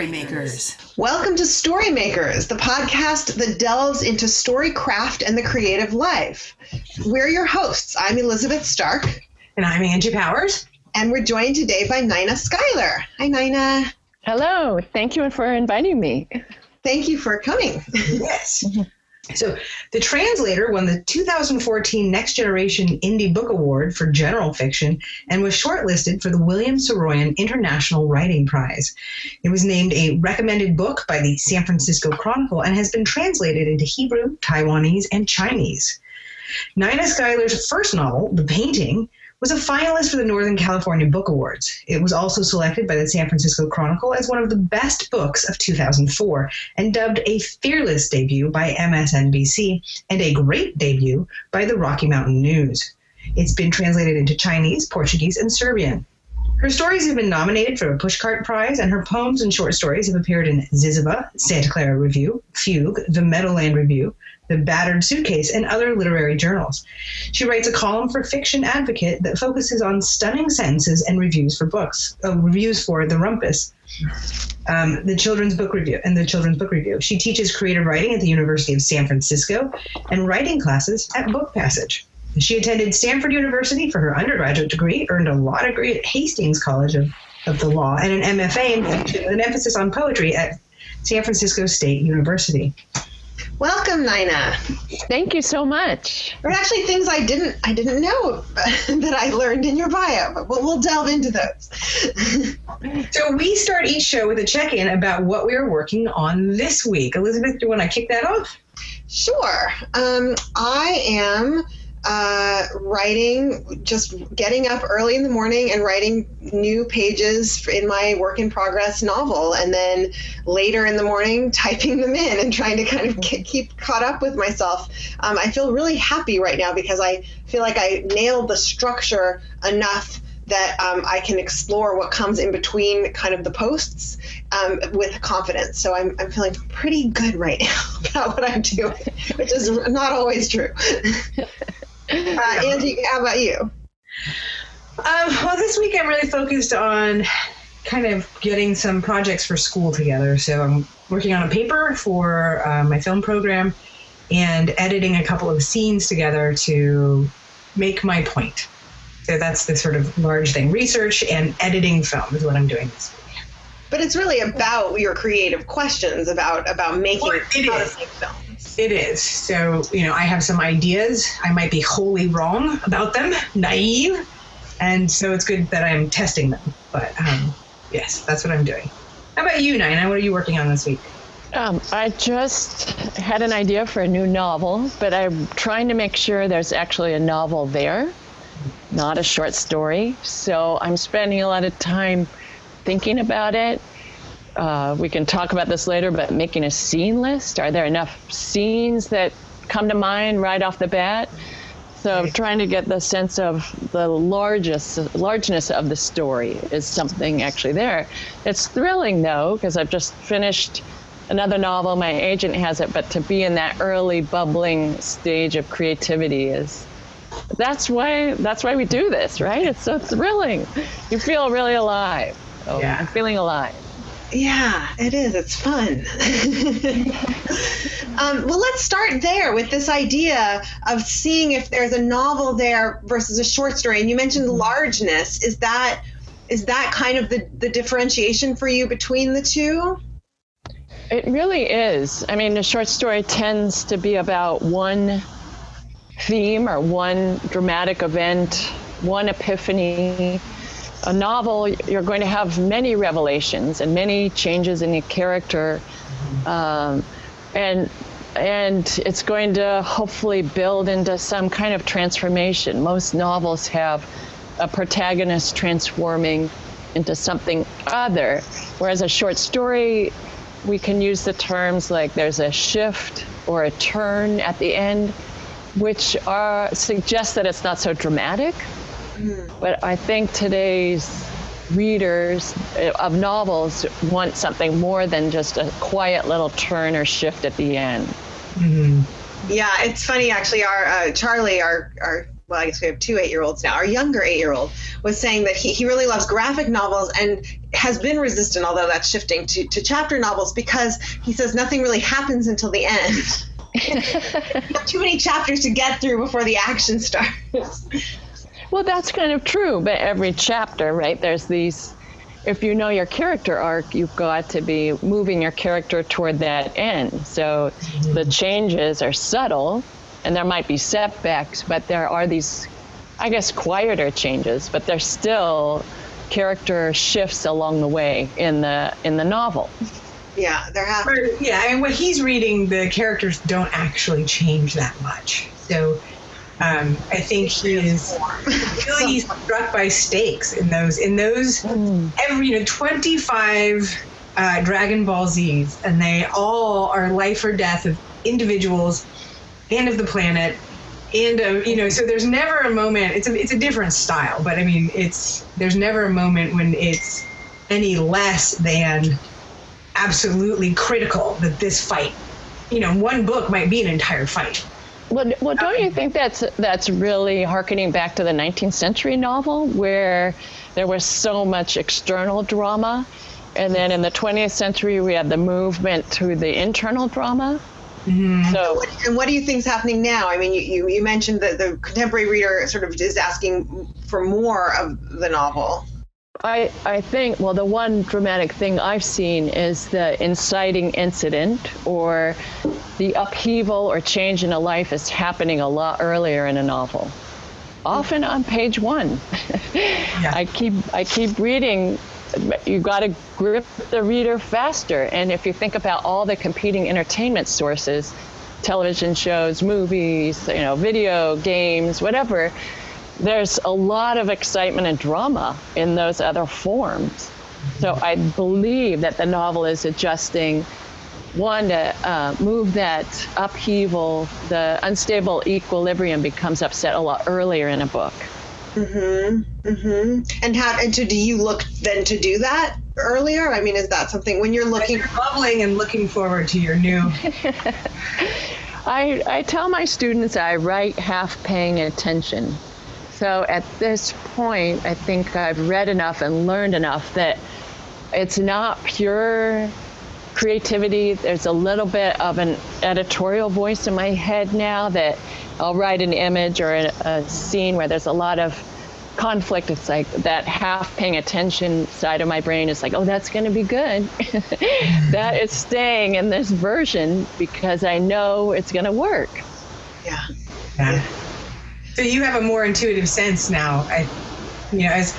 Storymakers. Welcome to Storymakers, the podcast that delves into storycraft and the creative life. We're your hosts. I'm Elizabeth Stark. And I'm Angie Powers. And we're joined today by Nina Schuyler. Hi, Nina. Hello. Thank you for inviting me. Thank you for coming. Yes. So, The Translator won the 2014 Next Generation Indie Book Award for General Fiction and was shortlisted for the William Saroyan International Writing Prize. It was named a recommended book by the San Francisco Chronicle and has been translated into Hebrew, Taiwanese, and Chinese. Nina Schuyler's first novel, The Painting, was a finalist for the Northern California Book Awards. It was also selected by the San Francisco Chronicle as one of the best books of 2004 and dubbed a fearless debut by MSNBC and a great debut by the Rocky Mountain News. It's been translated into Chinese, Portuguese, and Serbian. Her stories have been nominated for a Pushcart Prize, and her poems and short stories have appeared in Ziziba, Santa Clara Review, Fugue, The Meadowland Review, The Battered Suitcase, and other literary journals. She writes a column for Fiction Advocate that focuses on stunning sentences and reviews for books, reviews for The Rumpus, The Children's Book Review, and The Children's Book Review. She teaches creative writing at the University of San Francisco and writing classes at Book Passage. She attended Stanford University for her undergraduate degree, earned a law degree at Hastings College of the Law, and an MFA with an emphasis on poetry at San Francisco State University. Welcome, Nina. Thank you so much. There are actually things I didn't know that I learned in your bio, but we'll delve into those. So we start each show with a check-in about what we are working on this week. Elizabeth, do you want to kick that off? Sure. I am writing, just getting up early in the morning and writing new pages in my work in progress novel, and then later in the morning typing them in and trying to kind of keep caught up with myself. I feel really happy right now because I feel like I nailed the structure enough that I can explore what comes in between kind of the posts with confidence. So I'm feeling pretty good right now about what I'm doing, which is not always true. Angie, how about you? Well, this week I'm really focused on kind of getting some projects for school together. So I'm working on a paper for my film program and editing a couple of scenes together to make my point. So that's the sort of large thing. Research and editing film is what I'm doing this week. But it's really about your creative questions about making films. It is. So, I have some ideas. I might be wholly wrong about them, naive. And so it's good that I'm testing them. But yes, that's what I'm doing. How about you, Nina? What are you working on this week? I just had an idea for a new novel, but I'm trying to make sure there's actually a novel there, not a short story. So I'm spending a lot of time thinking about it. We can talk about this later, but making a scene list. Are there enough scenes that come to mind right off the bat? So trying to get the sense of the largeness of the story. Is something actually there? It's thrilling, though, because I've just finished another novel. My agent has it, but to be in that early bubbling stage of creativity is... That's why we do this, right? It's so thrilling. You feel really alive. Oh, yeah. I'm feeling alive. Yeah, it is. It's fun. Well, let's start there with this idea of seeing if there's a novel there versus a short story. And you mentioned largeness. Is that kind of the differentiation for you between the two? It really is. I mean, a short story tends to be about one theme or one dramatic event, one epiphany. A novel, you're going to have many revelations and many changes in your character, and it's going to hopefully build into some kind of transformation. Most novels have a protagonist transforming into something other, whereas a short story, we can use the terms like there's a shift or a turn at the end, which suggest that it's not so dramatic. But I think today's readers of novels want something more than just a quiet little turn or shift at the end. Mm-hmm. Yeah, it's funny, actually, our Charlie, our well, I guess we have two 8-year-olds now, our younger 8-year-old was saying that he really loves graphic novels and has been resistant, although that's shifting, to chapter novels, because he says nothing really happens until the end. Too many chapters to get through before the action starts. Well, that's kind of true, but every chapter, right, there's these, if you know your character arc, you've got to be moving your character toward that end. So the changes are subtle, and there might be setbacks, but there are these, I guess, quieter changes, but there's still character shifts along the way in the novel. Yeah, there have to be. Yeah, I mean, what he's reading, the characters don't actually change that much. So I think he is really struck by stakes in those. Every 25 Dragon Ball Zs, and they all are life or death of individuals and of the planet, and of, so there's never a moment. It's a different style, but I mean, there's never a moment when it's any less than absolutely critical that this fight, one book might be an entire fight. Well, don't you think that's really harkening back to the 19th century novel, where there was so much external drama, and then in the 20th century we had the movement to the internal drama? Mm-hmm. So, and what do you think's happening now? I mean, you mentioned that the contemporary reader sort of is asking for more of the novel. I think, well, the one dramatic thing I've seen is the inciting incident, or the upheaval or change in a life is happening a lot earlier in a novel, often on page one. Yeah. I keep reading. You've got to grip the reader faster. And if you think about all the competing entertainment sources, television shows, movies, video games, whatever, there's a lot of excitement and drama in those other forms. So I believe that the novel is adjusting, one, to move that upheaval, the unstable equilibrium becomes upset a lot earlier in a book. Mm-hmm. Mm-hmm. And do you look then to do that earlier? I mean, is that something when you're looking, bubbling and looking forward to your new? I tell my students I write half paying attention. So at this point, I think I've read enough and learned enough that it's not pure creativity. There's a little bit of an editorial voice in my head now that I'll write an image or a scene where there's a lot of conflict. It's like that half paying attention side of my brain is like, oh, that's going to be good. That is staying in this version because I know it's going to work. Yeah. Yeah. So you have a more intuitive sense now. This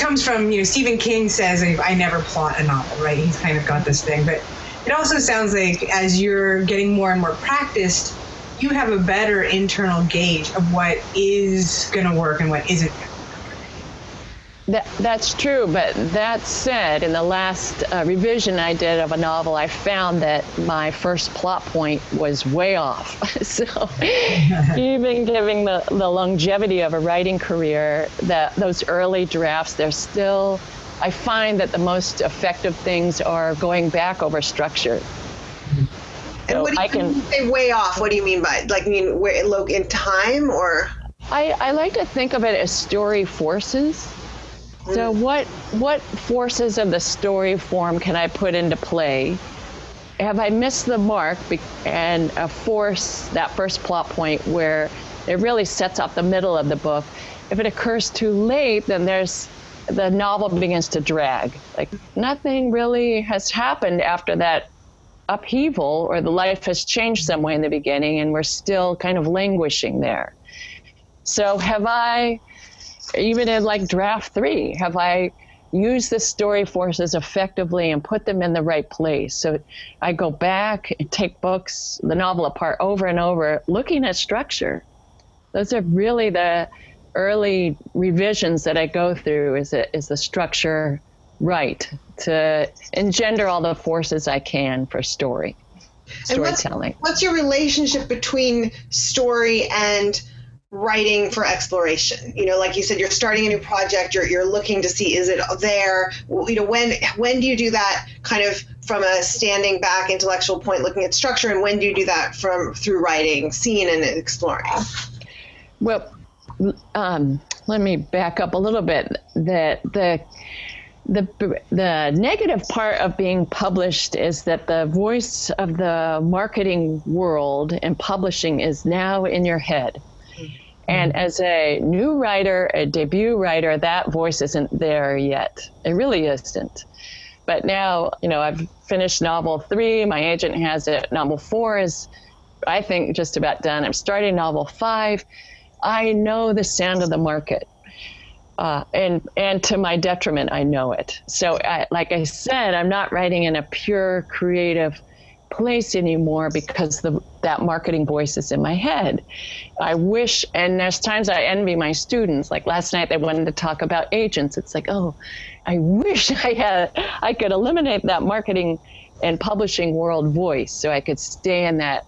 comes from, Stephen King says, I never plot a novel, right? He's kind of got this thing, but it also sounds like as you're getting more and more practiced, you have a better internal gauge of what is going to work and what isn't going to work. That's true, but that said, in the last revision I did of a novel, I found that my first plot point was way off. So even giving the longevity of a writing career, those early drafts, they're still, I find that the most effective things are going back over structure. And so what do you say way off? What do you mean by, in time, or? I like to think of it as story forces. So what forces of the story form can I put into play? Have I missed the mark and a force that first plot point where it really sets up the middle of the book? If it occurs too late, then the novel begins to drag. Like nothing really has happened after that upheaval, or the life has changed some way in the beginning, and we're still kind of languishing there. So have I, even in draft 3, have I used the story forces effectively and put them in the right place? So I go back and take the novel apart over and over, looking at structure. Those are really the early revisions that I go through, is the structure right to engender all the forces I can for storytelling. And what's your relationship between story and writing for exploration? Like you said, you're starting a new project, you're looking to see, is it there? When do you do that kind of from a standing back intellectual point, looking at structure, and when do you do that through writing, scene, and exploring? Well, let me back up a little bit. That the negative part of being published is that the voice of the marketing world and publishing is now in your head. And as a new writer, a debut writer, that voice isn't there yet. It really isn't. But now, you know, I've finished novel 3. My agent has it. Novel 4 is, I think, just about done. I'm starting novel 5. I know the sound of the market. And to my detriment, I know it. So, like I said, I'm not writing in a pure creative place anymore because that marketing voice is in my head. I wish, and there's times I envy my students. Like last night, they wanted to talk about agents. It's like, oh, I wish I could eliminate that marketing and publishing world voice so I could stay in that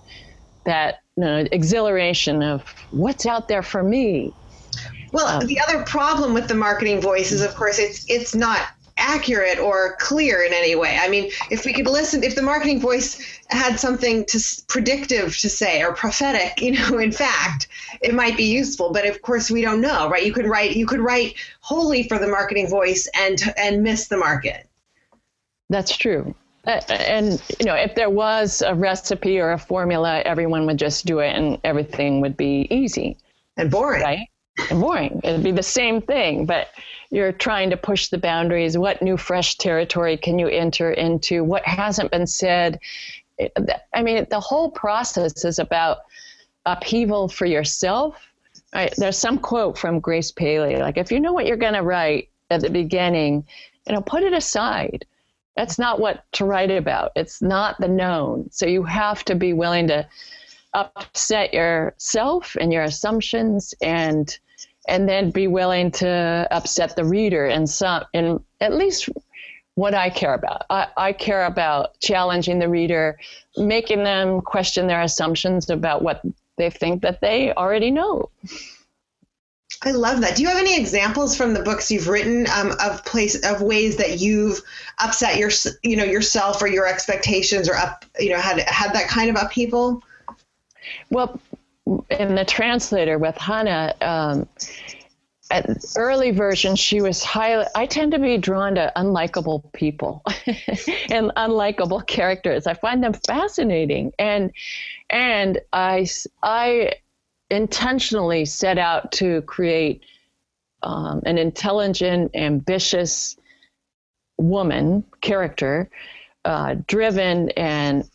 you know, exhilaration of what's out there for me. Well, the other problem with the marketing voice is, of course, it's not accurate or clear in any way. I mean, if we could listen, if the marketing voice had something predictive to say or prophetic, you know, in fact, it might be useful. But of course, we don't know, right? You could write wholly for the marketing voice and miss the market. That's true. And you know, if there was a recipe or a formula, everyone would just do it, and everything would be easy and boring, right? And boring. It'd be the same thing, but you're trying to push the boundaries. What new, fresh territory can you enter into? What hasn't been said? I mean, the whole process is about upheaval for yourself. Right? There's some quote from Grace Paley, like, if you know what you're going to write at the beginning, you know, put it aside. That's not what to write about. It's not the known. So you have to be willing to upset yourself and your assumptions, and then be willing to upset the reader in at least what I care about. I care about challenging the reader, making them question their assumptions about what they think that they already know. I love that. Do you have any examples from the books you've written of ways that you've upset yourself or your expectations, or had that kind of upheaval? Well, in The Translator with Hannah, at early version, she was I tend to be drawn to unlikable people and unlikable characters. I find them fascinating. And I intentionally set out to create an intelligent, ambitious woman character, driven and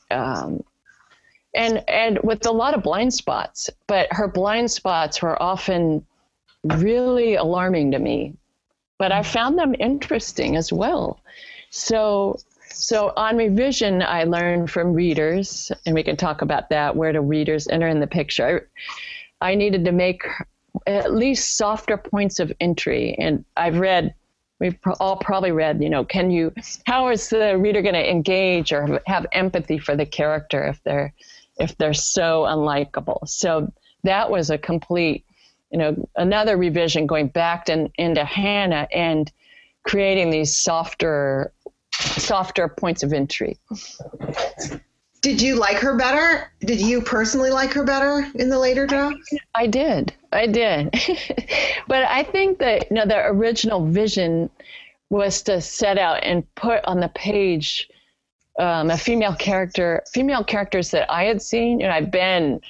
with a lot of blind spots, but her blind spots were often really alarming to me, but I found them interesting as well. So on revision, I learned from readers, and we can talk about that, where do readers enter in the picture. I needed to make at least softer points of entry, and we've all probably read, you know, how is the reader going to engage or have empathy for the character if they're so unlikable? So that was a complete, you know, another revision, going back into Hannah and creating these softer points of entry. Did you like her better? Did you personally like her better in the later drafts? I did. But I think that, you know, the original vision was to set out and put on the page female characters that I had seen. You know, I've been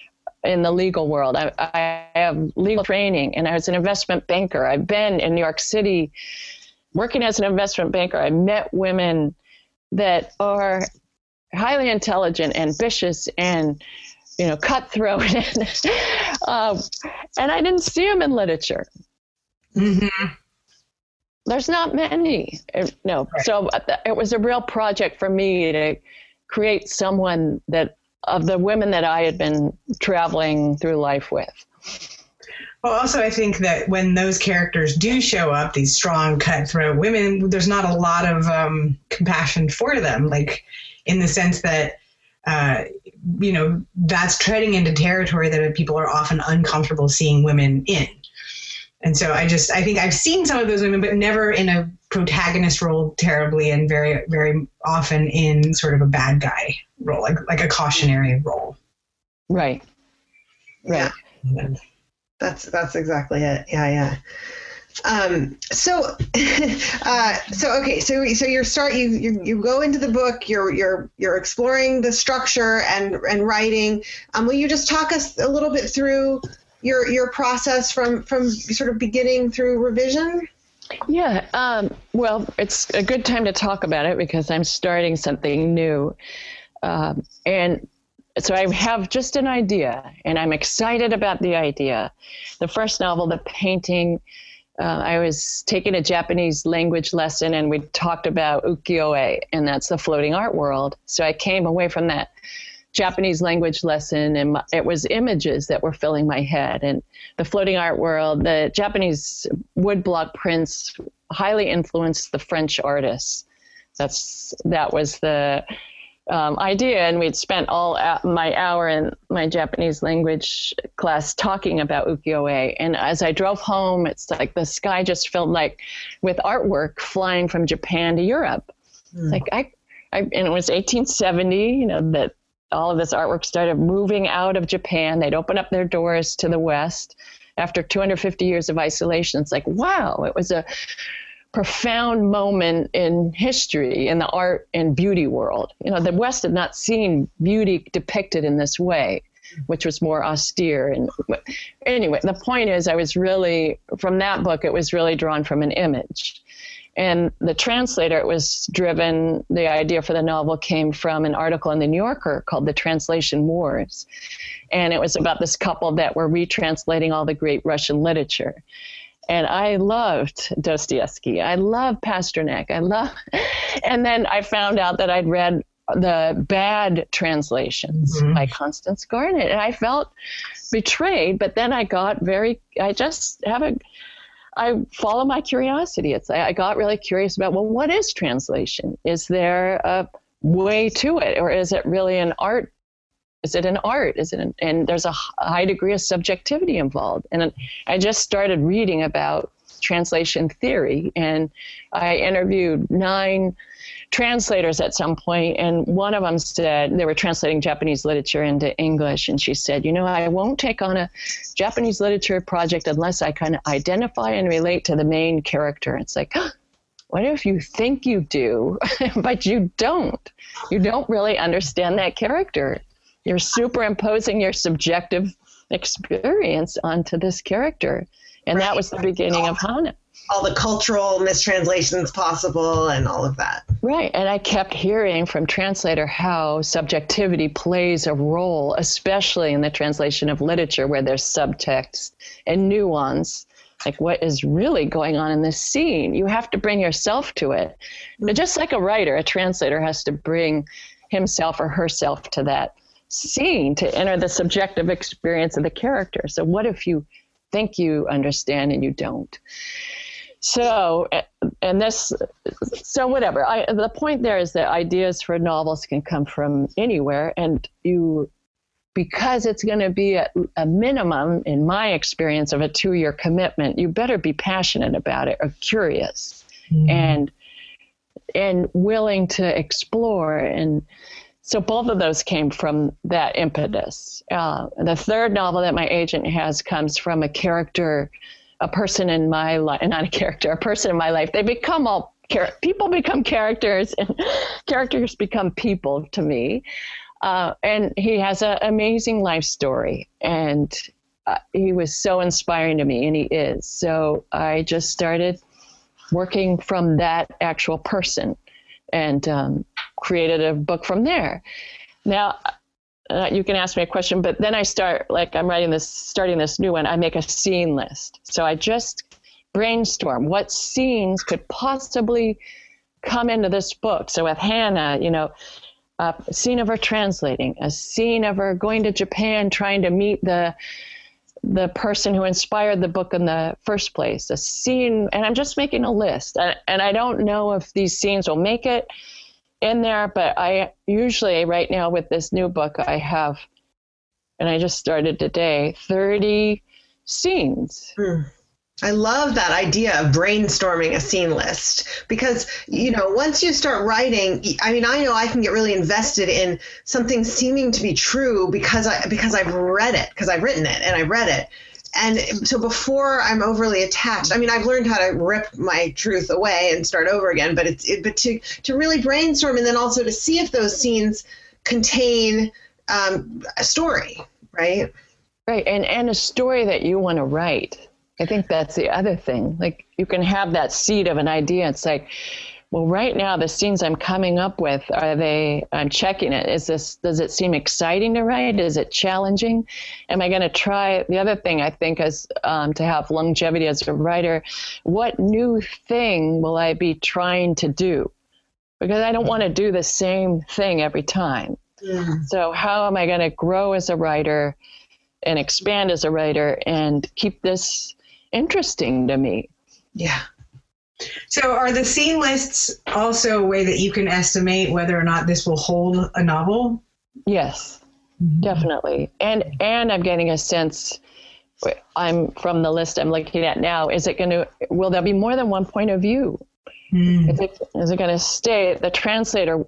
in the legal world. I have legal training, and I was an investment banker. I've been in New York City working as an investment banker. I met women that are highly intelligent, ambitious, and, you know, cutthroat. And I didn't see them in literature. Mm-hmm. There's not many. No. Right. So it was a real project for me to create someone that, of the women that I had been traveling through life with. Well, also, I think that when those characters do show up, these strong, cutthroat women, there's not a lot of compassion for them, like, in the sense that, you know, that's treading into territory that people are often uncomfortable seeing women in. And so I think I've seen some of those women, but never in a protagonist role terribly, and very, very often in sort of a bad guy role, like a cautionary role. Right. Right. Yeah. That's exactly it. Yeah. So you go into the book, you're exploring the structure and writing. Will you just talk us a little bit through your process from sort of beginning through revision? Yeah. Well, it's a good time to talk about it because I'm starting something new. And so I have just an idea and I'm excited about the idea. The first novel, The Painting, I was taking a Japanese language lesson and we talked about ukiyo-e, and that's the floating art world. So I came away from that Japanese language lesson and it was images that were filling my head, and the floating art world, the Japanese woodblock prints highly influenced the French artists. That was the idea, and we'd spent all my hour in my Japanese language class talking about ukiyo-e. And as I drove home, it's like the sky just filled like with artwork flying from Japan to Europe. Mm. Like and it was 1870, that all of this artwork started moving out of Japan. They'd open up their doors to the West after 250 years of isolation. It's like, wow, it was a profound moment in history in the art and beauty world. The West had not seen beauty depicted in this way, which was more austere. And anyway, the point is, I was really, from that book, it was really drawn from an image. And The Translator, it was driven, the idea for the novel came from an article in The New Yorker called The Translation Wars. And it was about this couple that were retranslating all the great Russian literature. And I loved Dostoevsky. I loved Pasternak. And then I found out that I'd read the bad translations by Constance Garnett. And I felt betrayed, but then I follow my curiosity. I got really curious about, well, what is translation? Is there a way to it? Or is it really an art? Is it an art? And there's a high degree of subjectivity involved. And I just started reading about translation theory, and I interviewed 9 translators at some point, and one of them said, they were translating Japanese literature into English, and she said, I won't take on a Japanese literature project unless I kind of identify and relate to the main character. It's like, what if you think you do, but you don't? You don't really understand that character. You're superimposing your subjective experience onto this character. And That was the beginning of Hannah. All the cultural mistranslations possible and all of that. Right. And I kept hearing from translator how subjectivity plays a role, especially in the translation of literature where there's subtext and nuance. Like, what is really going on in this scene? You have to bring yourself to it. But just like a writer, a translator has to bring himself or herself to that scene to enter the subjective experience of the character. So what if you think you understand and you don't? The point there is that ideas for novels can come from anywhere, and because it's going to be a minimum, in my experience, of a 2-year commitment, you better be passionate about it or curious and willing to explore. And so both of those came from that impetus. The third novel that my agent has comes from a person in my life. They become people become characters, and characters become people to me. And he has an amazing life story, and he was so inspiring to me, and he is. So I just started working from that actual person, and created a book from there. Now, you can ask me a question, but then I starting this new one, I make a scene list. So I just brainstorm what scenes could possibly come into this book. So with Hannah, a scene of her translating, a scene of her going to Japan, trying to meet the person who inspired the book in the first place, a scene, and I'm just making a list. And I don't know if these scenes will make it in there, but I usually, right now with this new book, I have, and I just started today, 30 scenes. I love that idea of brainstorming a scene list, because, once you start writing, I know I can get really invested in something seeming to be true because I've written it and I read it. And so before I'm overly attached, I mean, I've learned how to rip my truth away and start over again, but to really brainstorm and then also to see if those scenes contain a story, right? Right, and a story that you want to write. I think that's the other thing. Like, you can have that seed of an idea. It's like, well, right now the scenes I'm coming up with, I'm checking it. Does it seem exciting to write? Is it challenging? Am I going to try? The other thing I think is to have longevity as a writer, what new thing will I be trying to do? Because I don't want to do the same thing every time. Yeah. So how am I going to grow as a writer and expand as a writer and keep this interesting to me? Yeah. So are the scene lists also a way that you can estimate whether or not this will hold a novel? Yes, definitely. And I'm getting a sense, I'm from the list I'm looking at now, will there be more than one point of view? Mm. Is it going to stay? The translator,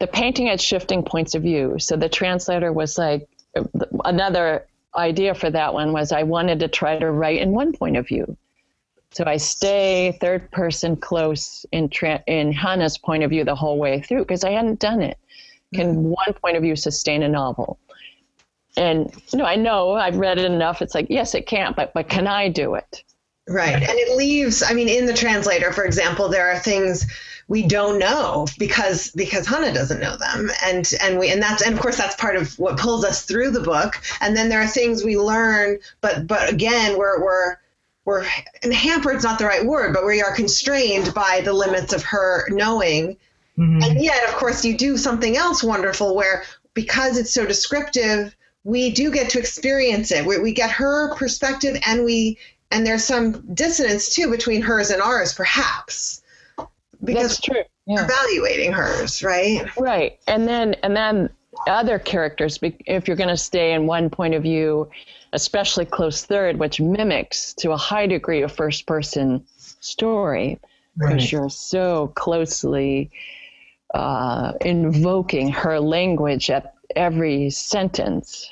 the painting had shifting points of view. So the translator was like, another idea for that one was I wanted to try to write in one point of view. So I stay third person close in Hannah's point of view the whole way through because I hadn't done it. Can one point of view sustain a novel? And I know I've read it enough. It's like, yes, it can, but can I do it? Right. And it leaves, in The Translator, for example, there are things we don't know because Hannah doesn't know them. And of course that's part of what pulls us through the book. And then there are things we learn, but again, we're hampered's not the right word, but we are constrained by the limits of her knowing. Mm-hmm. And yet, of course, you do something else wonderful where, because it's so descriptive, we do get to experience it. We get her perspective and there's some dissonance too between hers and ours, perhaps. Because that's true. Yeah. Evaluating hers, right? Right. And then other characters, if you're going to stay in one point of view, especially close third, which mimics to a high degree a first person story, because you're so closely invoking her language at every sentence.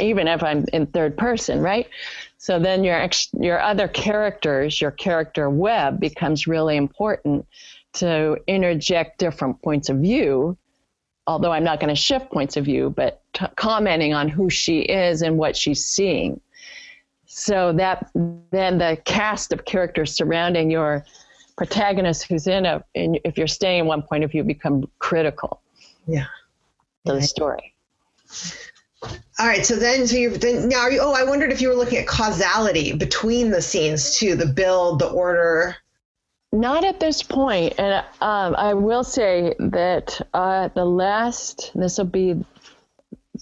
Even if I'm in third person, right? So then your other characters, your character web becomes really important to interject different points of view. Although I'm not going to shift points of view, but commenting on who she is and what she's seeing. So that then the cast of characters surrounding your protagonist who's if you're staying in one point of view, become critical. Yeah. To the story. All right. I wondered if you were looking at causality between the scenes too, the build, the order. Not at this point. And I will say that this will be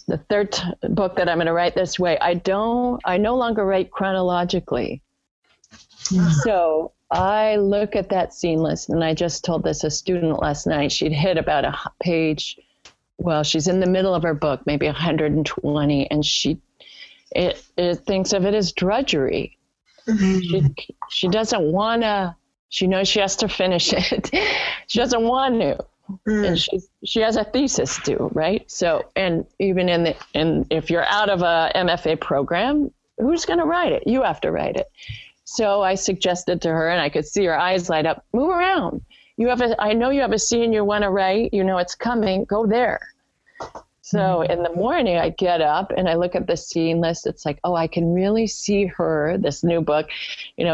the third book that I'm going to write this way. I no longer write chronologically. So I look at that scene list, and I just told a student last night, she'd hit about a page. Well, she's in the middle of her book, maybe 120. And it thinks of it as drudgery. Mm-hmm. She doesn't want to. She knows she has to finish it. She doesn't want to. Mm. And she has a thesis due, right? So, and even if you're out of a MFA program, who's going to write it? You have to write it. So I suggested to her, and I could see her eyes light up, move around. I know you have a scene you want to write. You know it's coming. Go there. So in the morning, I get up and I look at the scene list. It's like, I can really see her, this new book,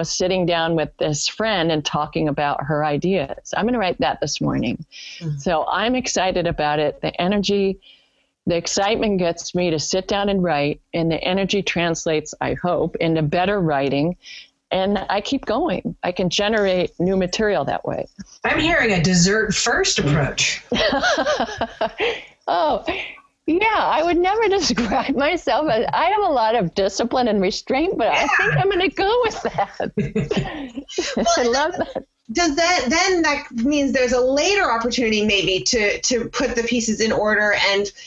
sitting down with this friend and talking about her ideas. I'm going to write that this morning. Mm-hmm. So I'm excited about it. The energy, the excitement gets me to sit down and write, and the energy translates, I hope, into better writing. And I keep going. I can generate new material that way. I'm hearing a dessert first approach. Oh, yeah, I would never describe myself as, I have a lot of discipline and restraint, but I think I'm going to go with that. Well, I love that. Does that then that means there's a later opportunity maybe to put the pieces in order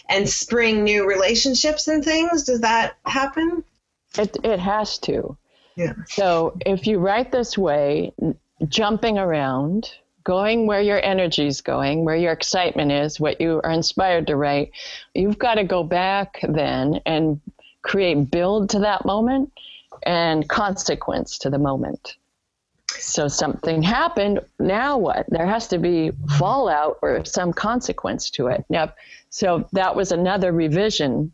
and spring new relationships and things? Does that happen? It has to. Yeah. So if you write this way, jumping around, going where your energy is going, where your excitement is, what you are inspired to write, you've got to go back then and build to that moment and consequence to the moment. So something happened, now what? There has to be fallout or some consequence to it. Yep. So that was another revision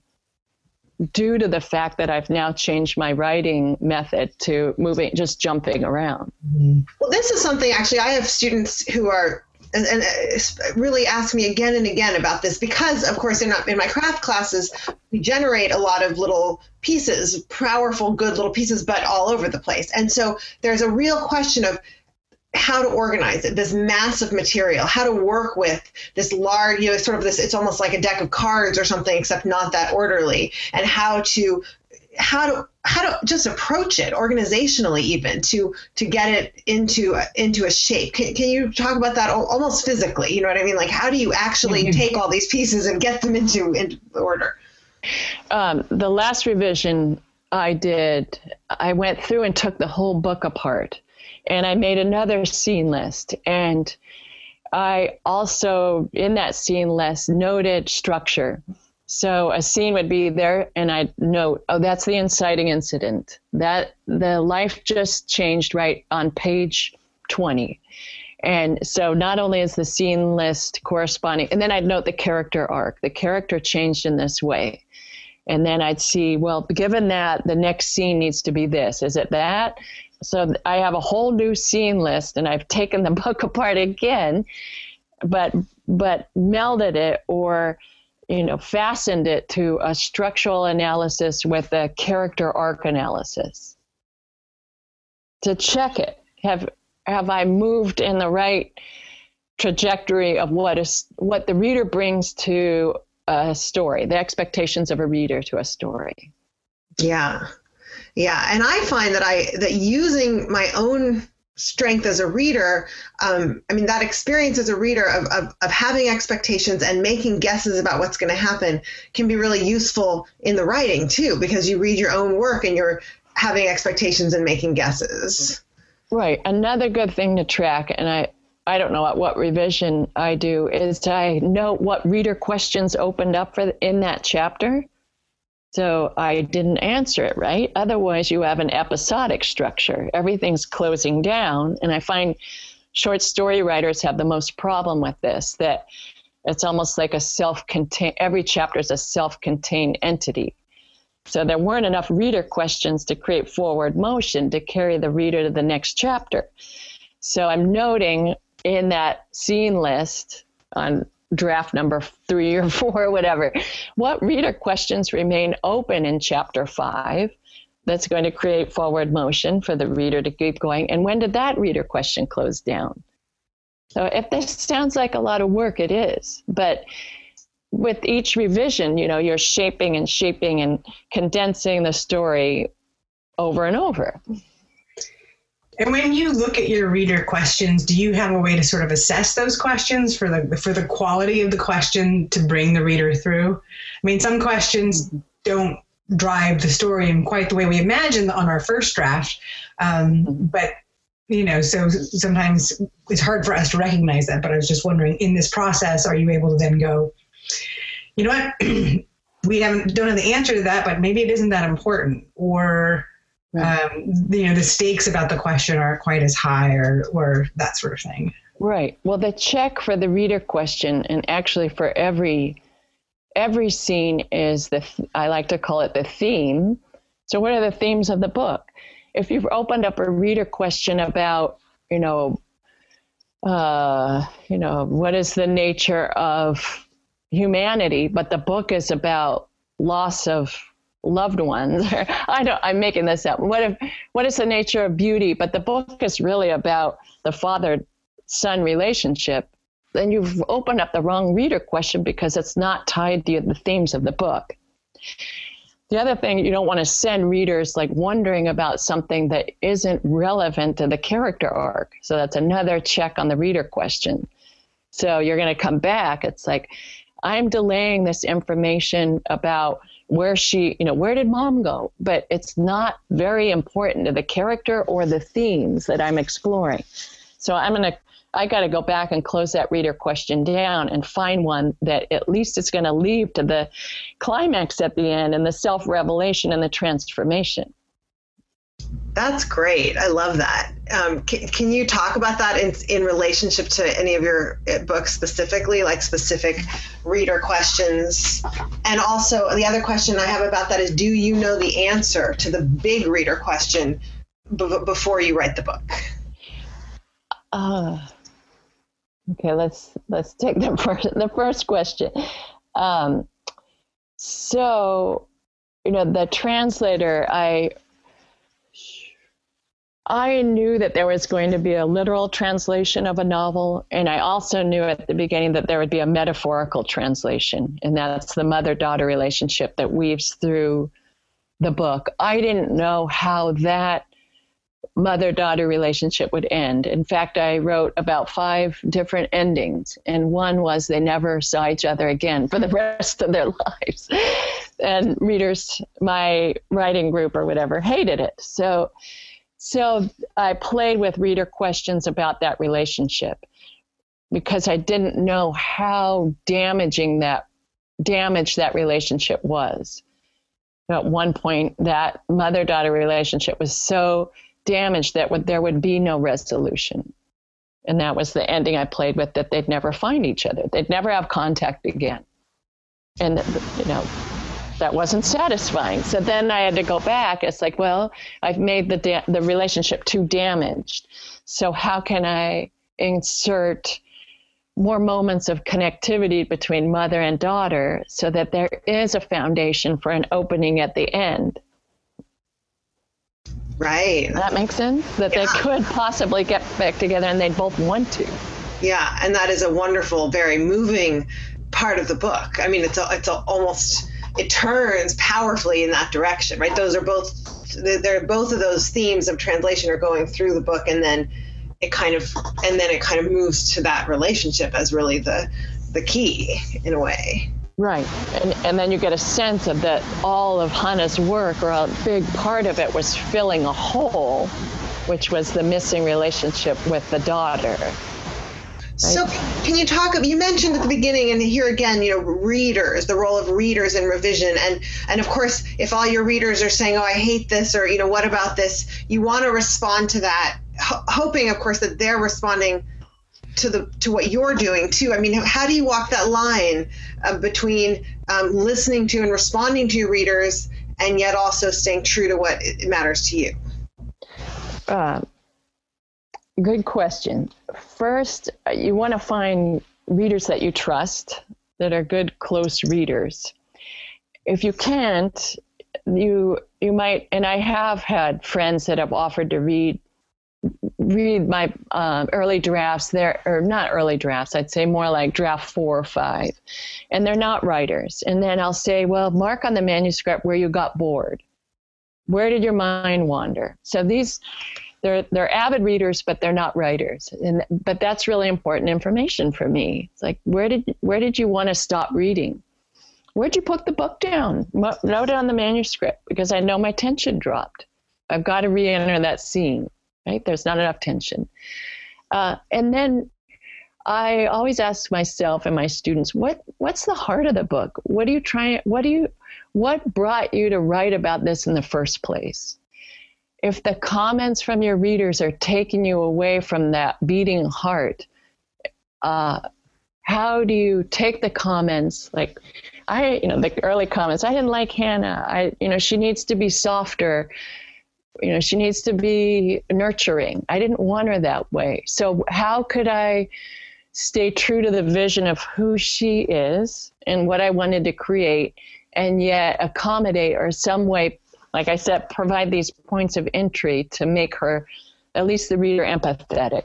due to the fact that I've now changed my writing method to moving, just jumping around. Well, this is something actually I have students who are and really ask me again and again about this because, of course, in my craft classes, we generate a lot of little pieces, powerful, good little pieces, but all over the place. And so there's a real question of how to organize it, this massive material, how to work with this large, you know, sort of this, it's almost like a deck of cards or something, except not that orderly, and how to just approach it organizationally, even to get it into a shape. Can you talk about that almost physically? You know what I mean? Like, how do you actually take all these pieces and get them into order? The last revision I did, I went through and took the whole book apart, and I made another scene list. And I also, in that scene list, noted structure. So a scene would be there, and I'd note, oh, that's the inciting incident. That the life just changed right on page 20. And so not only is the scene list corresponding, and then I'd note the character arc. The character changed in this way. And then I'd see, well, given that, the next scene needs to be this. Is it that? So I have a whole new scene list, and I've taken the book apart again, but melded it, or you know, fastened it to a structural analysis with a character arc analysis to check it. Have I moved in the right trajectory of what the reader brings to a story, the expectations of a reader to a story? Yeah. Yeah. And I find that that using my own strength as a reader, I mean, that experience as a reader of having expectations and making guesses about what's going to happen can be really useful in the writing too, because you read your own work and you're having expectations and making guesses. Right. Another good thing to track, and I don't know what revision I do, is I note what reader questions opened up in that chapter. So I didn't answer it right. Otherwise, you have an episodic structure. Everything's closing down. And I find short story writers have the most problem with this, that it's almost like a self-contained, every chapter is a self-contained entity. So there weren't enough reader questions to create forward motion to carry the reader to the next chapter. So I'm noting in that scene list on draft number 3 or 4, whatever, what reader questions remain open in chapter 5 that's going to create forward motion for the reader to keep going, and when did that reader question close down? So if this sounds like a lot of work, it is, but with each revision, you know, you're shaping and condensing the story over and over. And when you look at your reader questions, do you have a way to sort of assess those questions for the quality of the question to bring the reader through? I mean, some questions don't drive the story in quite the way we imagined on our first draft. But, you know, so sometimes it's hard for us to recognize that. But I was just wondering, in this process, are you able to then go, you know what, we don't have the answer to that, but maybe it isn't that important, or you know, the stakes about the question aren't quite as high, or that sort of thing. Right. Well, the check for the reader question, and actually for every scene, is I like to call it the theme. So what are the themes of the book? If you've opened up a reader question about, what is the nature of humanity, but the book is about loss of loved ones. I'm making this up. What is the nature of beauty? But the book is really about the father-son relationship. Then you've opened up the wrong reader question, because it's not tied to the themes of the book. The other thing, you don't want to send readers like wondering about something that isn't relevant to the character arc. So that's another check on the reader question. So you're going to come back. It's like, I'm delaying this information about where did mom go? But it's not very important to the character or the themes that I'm exploring. So I got to go back and close that reader question down and find one that at least it's going to lead to the climax at the end and the self-revelation and the transformation. That's great. I love that. Can you talk about that in relationship to any of your books specifically, like specific reader questions? And also the other question I have about that is, do you know the answer to the big reader question before you write the book? Okay, let's take the first question. So, you know, The Translator, I knew that there was going to be a literal translation of a novel, and I also knew at the beginning that there would be a metaphorical translation, and that's the mother-daughter relationship that weaves through the book. I didn't know how that mother-daughter relationship would end. In fact, I wrote about 5 different endings, and one was they never saw each other again for the rest of their lives. And readers, my writing group or whatever, hated it. So I played with reader questions about that relationship because I didn't know how damaged that relationship was. At one point, that mother-daughter relationship was so damaged that there would be no resolution. And that was the ending I played with, that they'd never find each other. They'd never have contact again. And, you know, that wasn't satisfying. So then I had to go back. It's like, well, I've made the relationship too damaged. So how can I insert more moments of connectivity between mother and daughter so that there is a foundation for an opening at the end? Right. That makes sense? That yeah. They could possibly get back together and they'd both want to. Yeah. And that is a wonderful, very moving part of the book. I mean, it turns powerfully in that direction, right? Both of those themes of translation are going through the book, and then it kind of moves to that relationship as really the key in a way. Right. And then you get a sense of that all of Hannah's work, or a big part of it, was filling a hole, which was the missing relationship with the daughter. So can you talk, you mentioned at the beginning, and here again, you know, readers, the role of readers in revision. And of course, if all your readers are saying, oh, I hate this, or, you know, what about this? You want to respond to that, hoping, of course, that they're responding to what you're doing, too. I mean, how do you walk that line between listening to and responding to your readers, and yet also staying true to what matters to you? Good question. First, you want to find readers that you trust, that are good, close readers. If you can't, you might, and I have had friends that have offered to read my early drafts there, or not early drafts, I'd say more like draft 4 or 5, and they're not writers. And then I'll say, well, mark on the manuscript where you got bored. Where did your mind wander? So these... They're avid readers, but they're not writers. But that's really important information for me. It's like, where did you want to stop reading? Where'd you put the book down? Note it on the manuscript, because I know my tension dropped. I've got to re-enter that scene, right? There's not enough tension. And then I always ask myself and my students, what's the heart of the book? What brought you to write about this in the first place? If the comments from your readers are taking you away from that beating heart, how do you take the comments? Like, the early comments, I didn't like Hannah. She needs to be softer. You know, she needs to be nurturing. I didn't want her that way. So how could I stay true to the vision of who she is and what I wanted to create, and yet accommodate, or some way, like I said, provide these points of entry to make her, at least the reader, empathetic.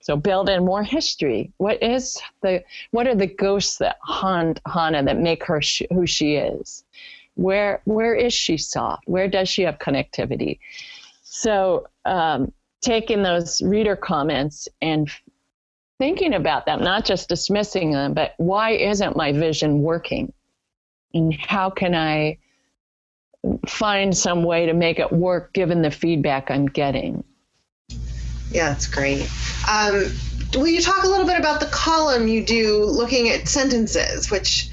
So build in more history. What are the ghosts that haunt Hannah that make her who she is? Where is she soft? Where does she have connectivity? So taking those reader comments and thinking about them, not just dismissing them, but why isn't my vision working? And how can I find some way to make it work given the feedback I'm getting? Yeah, that's great. Will you talk a little bit about the column you do looking at sentences, which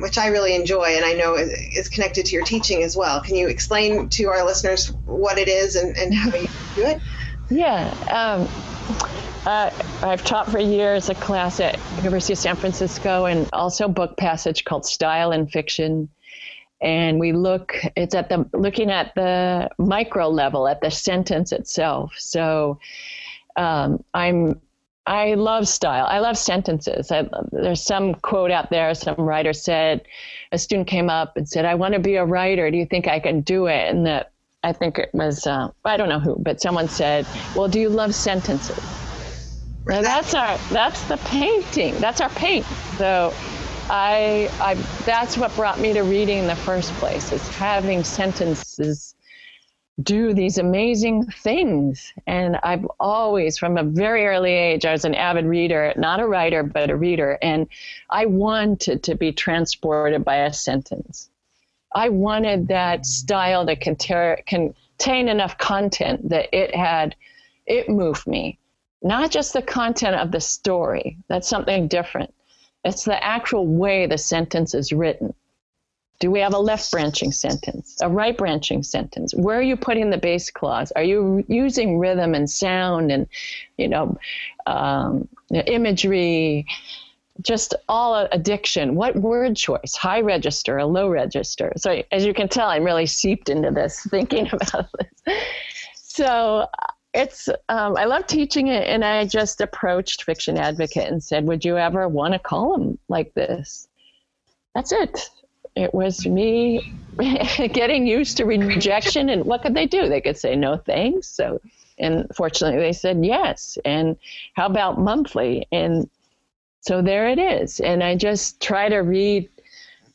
which I really enjoy and I know is connected to your teaching as well. Can you explain to our listeners what it is and how you do it? Yeah. I've taught for years a class at University of San Francisco and also Book Passage called Style in Fiction. And we look, it's at the, looking at the micro level, at the sentence itself. So I love style. I love sentences. There's some quote out there, some writer said, a student came up and said, I want to be a writer. Do you think I can do it? And that I think it was, I don't know who, but someone said, well, do you love sentences? Now that's the painting. That's our paint. So I that's what brought me to reading in the first place, is having sentences do these amazing things. And I've always, from a very early age, I was an avid reader, not a writer, but a reader. And I wanted to be transported by a sentence. I wanted that style to contain enough content that it moved me. Not just the content of the story. That's something different. It's the actual way the sentence is written. Do we have a left-branching sentence, a right-branching sentence? Where are you putting the base clause? Are you using rhythm and sound and, imagery, just all addiction? What word choice? High register or low register? So as you can tell, I'm really seeped into this, thinking about this. So it's I love teaching it, and I just approached Fiction Advocate and said, would you ever want a column like this? That's it. It was me getting used to rejection, and what could they do? They could say no thanks. So, and fortunately they said yes. And how about monthly? And so there it is. And I just try to read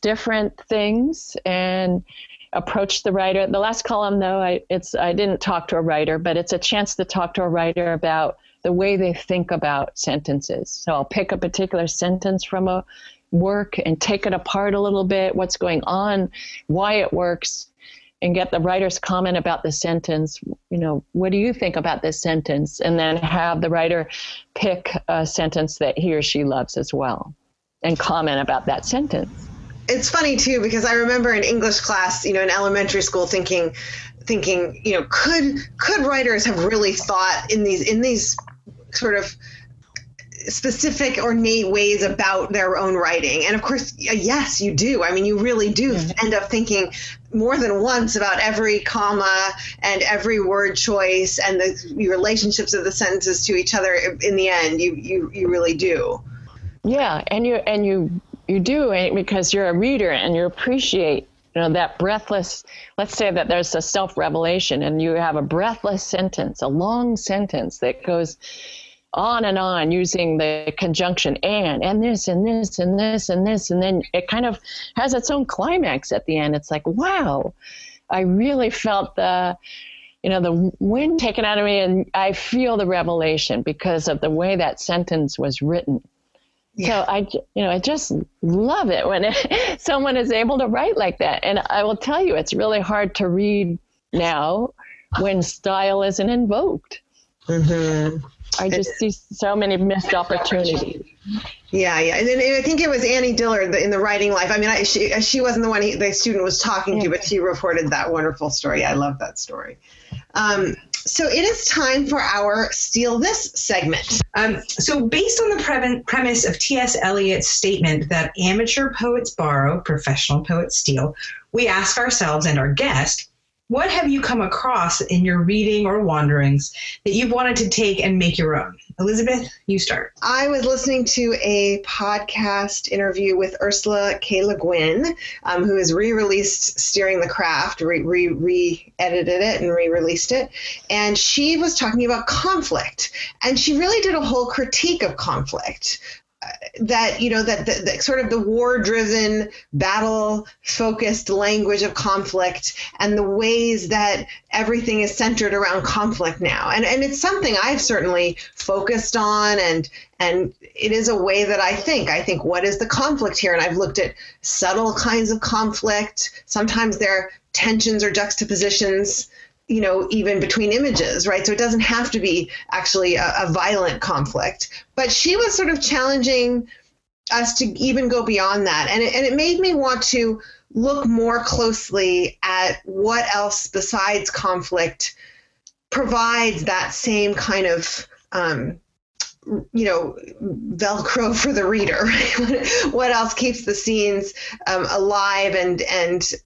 different things and approach the writer. The last column though, I didn't talk to a writer, but it's a chance to talk to a writer about the way they think about sentences. So I'll pick a particular sentence from a work and take it apart a little bit, what's going on, why it works, and get the writer's comment about the sentence. What do you think about this sentence? And then have the writer pick a sentence that he or she loves as well and comment about that sentence. It's funny too, because I remember in English class, in elementary school, thinking, could writers have really thought in these sort of specific ornate ways about their own writing? And of course, yes, you do. I mean, you really do end up thinking more than once about every comma and every word choice and the relationships of the sentences to each other. In the end, you really do. Yeah, and you do, because you're a reader and you appreciate that breathless, let's say that there's a self-revelation and you have a breathless sentence, a long sentence that goes on and on using the conjunction and this and this and this and this, and then it kind of has its own climax at the end. It's like, wow, I really felt the wind taken out of me, and I feel the revelation because of the way that sentence was written. Yeah. So I just love it when someone is able to write like that. And I will tell you, it's really hard to read now when style isn't invoked. Mm-hmm. I just see so many missed opportunities. Yeah. And then I think it was Annie Dillard in the Writing Life. I mean, she wasn't the one the student was talking to, but she reported that wonderful story. I love that story. So it is time for our Steal This segment. So based on the premise of T.S. Eliot's statement that amateur poets borrow, professional poets steal, we ask ourselves and our guest, what have you come across in your reading or wanderings that you've wanted to take and make your own? Elizabeth, you start. I was listening to a podcast interview with Ursula K. Le Guin, who has re-released Steering the Craft, re-edited it and re-released it. And she was talking about conflict. And she really did a whole critique of conflict. That sort of the war-driven, battle-focused language of conflict and the ways that everything is centered around conflict now. And it's something I've certainly focused on, and it is a way that I think, what is the conflict here? And I've looked at subtle kinds of conflict. Sometimes they're tensions or juxtapositions, even between images, right? So it doesn't have to be actually a violent conflict. But she was sort of challenging us to even go beyond that. And it made me want to look more closely at what else besides conflict provides that same kind of, Velcro for the reader. What else keeps the scenes alive and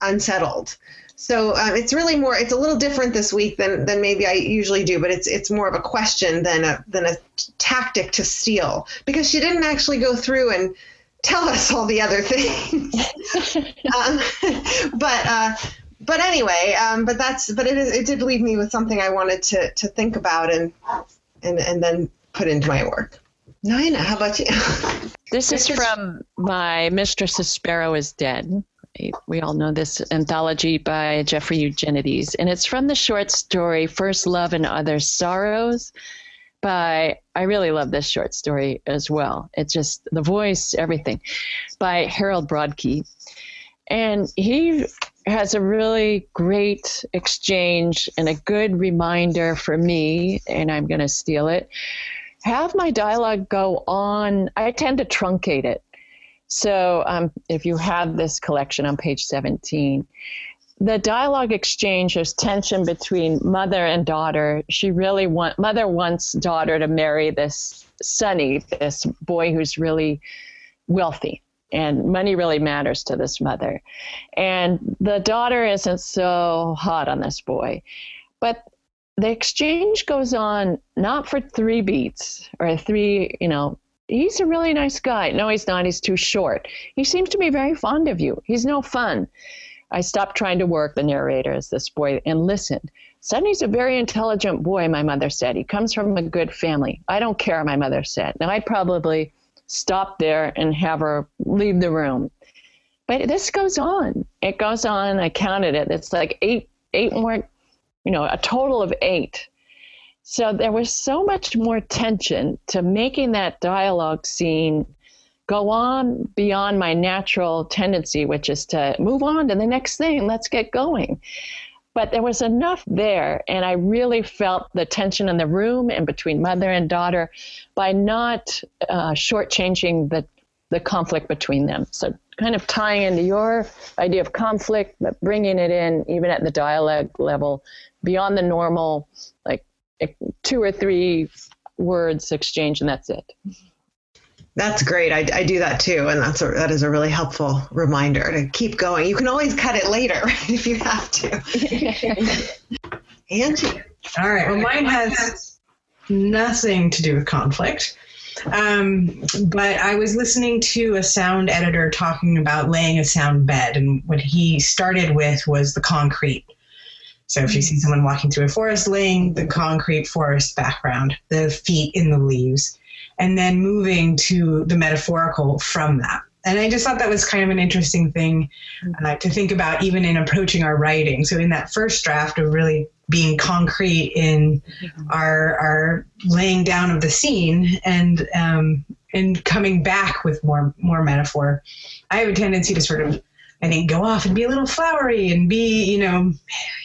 unsettled? So it's really more, it's a little different this week than maybe I usually do, but it's more of a question than a tactic to steal, because she didn't actually go through and tell us all the other things. But anyway, it did leave me with something I wanted to think about and then put into my work. Nina, how about you? This is from my Mistress's Sparrow is Dead. We all know this anthology by Jeffrey Eugenides, and it's from the short story First Love and Other Sorrows. I really love this short story as well. It's just the voice, everything, by Harold Brodkey. And he has a really great exchange and a good reminder for me, and I'm going to steal it. Have my dialogue go on. I tend to truncate it. So if you have this collection on page 17, the dialogue exchange, there's tension between mother and daughter. Mother wants daughter to marry this Sonny, this boy who's really wealthy, and money really matters to this mother. And the daughter isn't so hot on this boy. But the exchange goes on not for three beats or three, he's a really nice guy. No, he's not. He's too short. He seems to be very fond of you. He's no fun. I stopped trying to work, the narrator is this boy, and listened. Sonny's a very intelligent boy, my mother said. He comes from a good family. I don't care, my mother said. Now, I probably stop there and have her leave the room. But this goes on. It goes on. I counted it. It's like eight more, a total of 8. So there was so much more tension to making that dialogue scene go on beyond my natural tendency, which is to move on to the next thing. Let's get going. But there was enough there, and I really felt the tension in the room and between mother and daughter by not shortchanging the conflict between them. So kind of tying into your idea of conflict, but bringing it in even at the dialogue level beyond the normal, like 2 or 3 words exchange, and that's it. That's great. I do that too, and that is a really helpful reminder to keep going. You can always cut it later if you have to. Angie. All right. Well, mine has nothing to do with conflict, but I was listening to a sound editor talking about laying a sound bed, and what he started with was the concrete. So if you see someone walking through a forest, laying the concrete forest background, the feet in the leaves, and then moving to the metaphorical from that. And I just thought that was kind of an interesting thing to think about even in approaching our writing. So in that first draft of really being concrete in our laying down of the scene and coming back with more metaphor, I have a tendency to sort of, I think, go off and be a little flowery and be,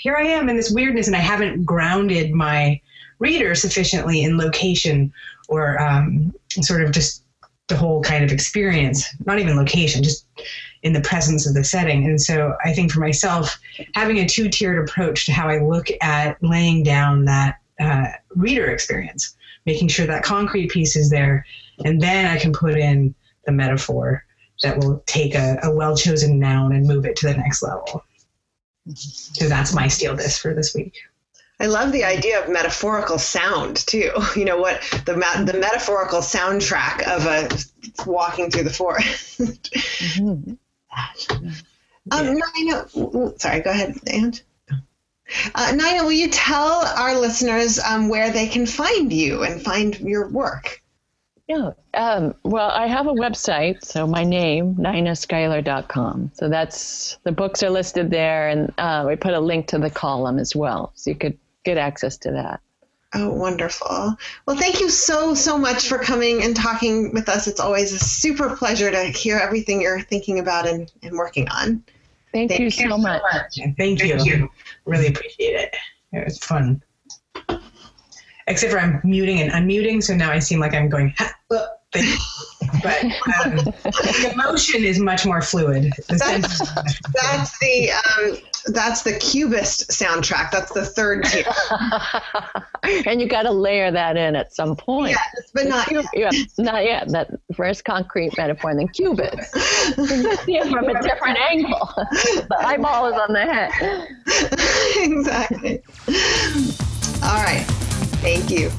here I am in this weirdness, and I haven't grounded my reader sufficiently in location or sort of just the whole kind of experience, not even location, just in the presence of the setting. And so I think for myself, having a two-tiered approach to how I look at laying down that reader experience, making sure that concrete piece is there, and then I can put in the metaphor that will take a well-chosen noun and move it to the next level. So that's my steal this for this week. I love the idea of metaphorical sound too. You know what, the metaphorical soundtrack of a walking through the forest. Mm-hmm. Nina, sorry, go ahead, Anne. Nina, will you tell our listeners where they can find you and find your work? Yeah. Well, I have a website, so my name, ninaschuyler.com. So that's, the books are listed there, and we put a link to the column as well, so you could get access to that. Oh, wonderful. Well, thank you so, so much for coming and talking with us. It's always a super pleasure to hear everything you're thinking about and working on. Thank you so much. Thank you. Really appreciate it. It was fun. Except for I'm muting and unmuting, so now I seem like I'm going, ha, but the emotion is much more fluid. That's the Cubist soundtrack. That's the third tier. And you got to layer that in at some point. Yes, but not yet. Yeah, not yet. That first concrete metaphor, and then Cubist. You can see it from a different angle. The eyeball is on the head. Exactly. All right. Thank you.